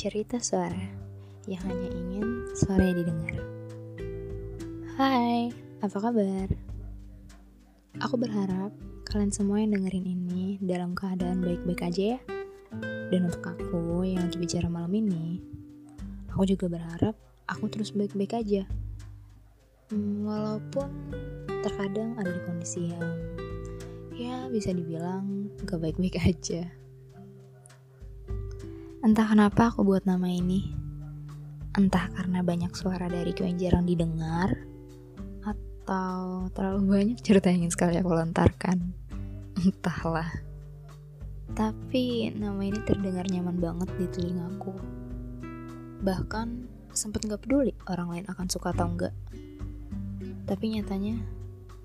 Cerita suara yang hanya ingin suaranya didengar. Hai, apa kabar? Aku berharap kalian semua yang dengerin ini dalam keadaan baik-baik aja ya. Dan untuk aku yang lagi bicara malam ini, aku juga berharap aku terus baik-baik aja. Walaupun terkadang ada di kondisi yang ya bisa dibilang gak baik-baik aja. Entah kenapa aku buat nama ini. Entah karena banyak suara dariku yang jarang didengar, atau terlalu banyak cerita yang ingin sekali aku lontarkan. Entahlah. Tapi nama ini terdengar nyaman banget di telingaku. Bahkan sempat gak peduli orang lain akan suka atau enggak. Tapi nyatanya,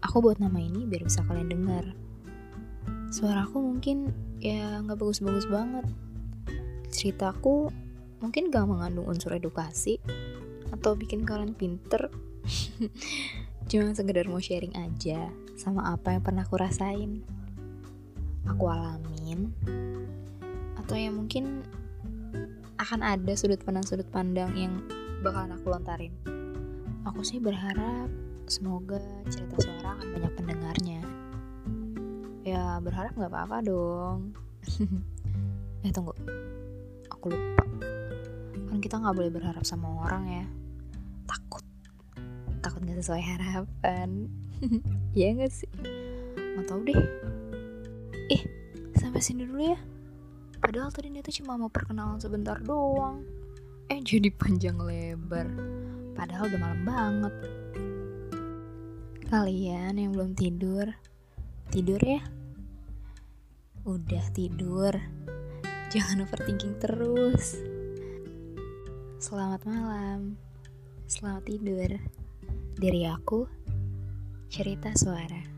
aku buat nama ini biar bisa kalian dengar. Suaraku mungkin ya gak bagus-bagus banget. Ceritaku mungkin gak mengandung unsur edukasi atau bikin kalian pinter. Cuma sekedar mau sharing aja sama apa yang pernah aku rasain, aku alamin, atau yang mungkin akan ada sudut pandang yang bakalan aku lontarin. Aku sih berharap semoga cerita suara akan banyak pendengarnya. Ya berharap gak apa-apa dong. Tunggu, aku lupa, kan kita gak boleh berharap sama orang ya, takut gak sesuai harapan. Ya gak sih, gak tau deh. Sampai sini dulu ya, padahal tadi dia tuh cuma mau perkenalan sebentar doang, jadi panjang lebar, padahal udah malam banget. Kalian yang belum tidur ya, udah tidur. Jangan overthinking terus. Selamat malam. Selamat tidur. Dari aku, Cerita Suara.